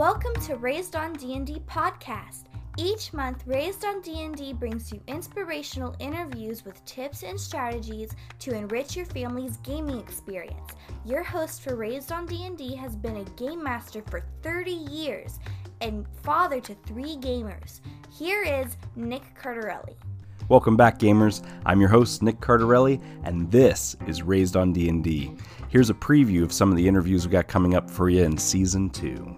Welcome to Raised on D&D podcast. Each month, Raised on D&D brings you inspirational interviews with tips and strategies to enrich your family's gaming experience. Your host for Raised on D&D has been a game master for 30 years and father to 3 gamers. Here is Nick Cartarelli. Welcome back, gamers. I'm your host, Nick Cartarelli, and this is Raised on D&D. Here's a preview of some of the interviews we got coming up for you in Season 2.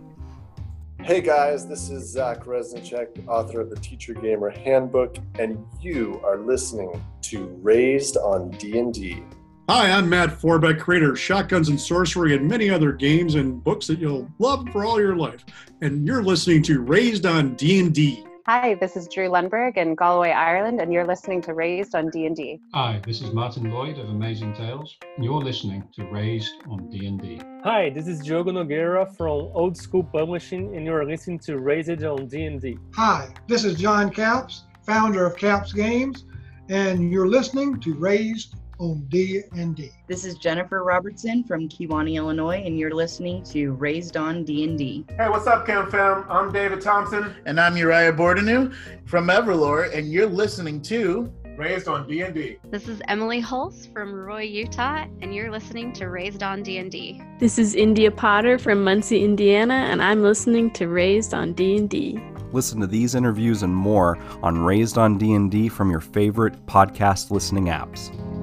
Hey guys, this is Zach Resnicek, author of the Teacher Gamer Handbook, and you are listening to Raised on D&D. Hi, I'm Matt Forbeck, creator of Shotguns and Sorcery and many other games and books that you'll love for all your life. And you're listening to Raised on D&D. Hi, this is Drew Lundberg in Galway, Ireland, and you're listening to Raised on D&D. Hi, this is Martin Lloyd of Amazing Tales, and you're listening to Raised on D&D. Hi, this is Diogo Nogueira from Old School Publishing, and you're listening to Raised on D&D. Hi, this is John Capps, founder of Capps Games, and you're listening to Raised on D&D. This is Jennifer Robertson from Kewanee, Illinois, and you're listening to Raised on D&D. Hey, what's up, Cam Fam? I'm David Thompson. And I'm Uriah Bordenu from Everlore, and you're listening to Raised on D&D. This is Emily Hulse from Roy, Utah, and you're listening to Raised on D&D. This is India Potter from Muncie, Indiana, and I'm listening to Raised on D&D. Listen to these interviews and more on Raised on D&D from your favorite podcast listening apps.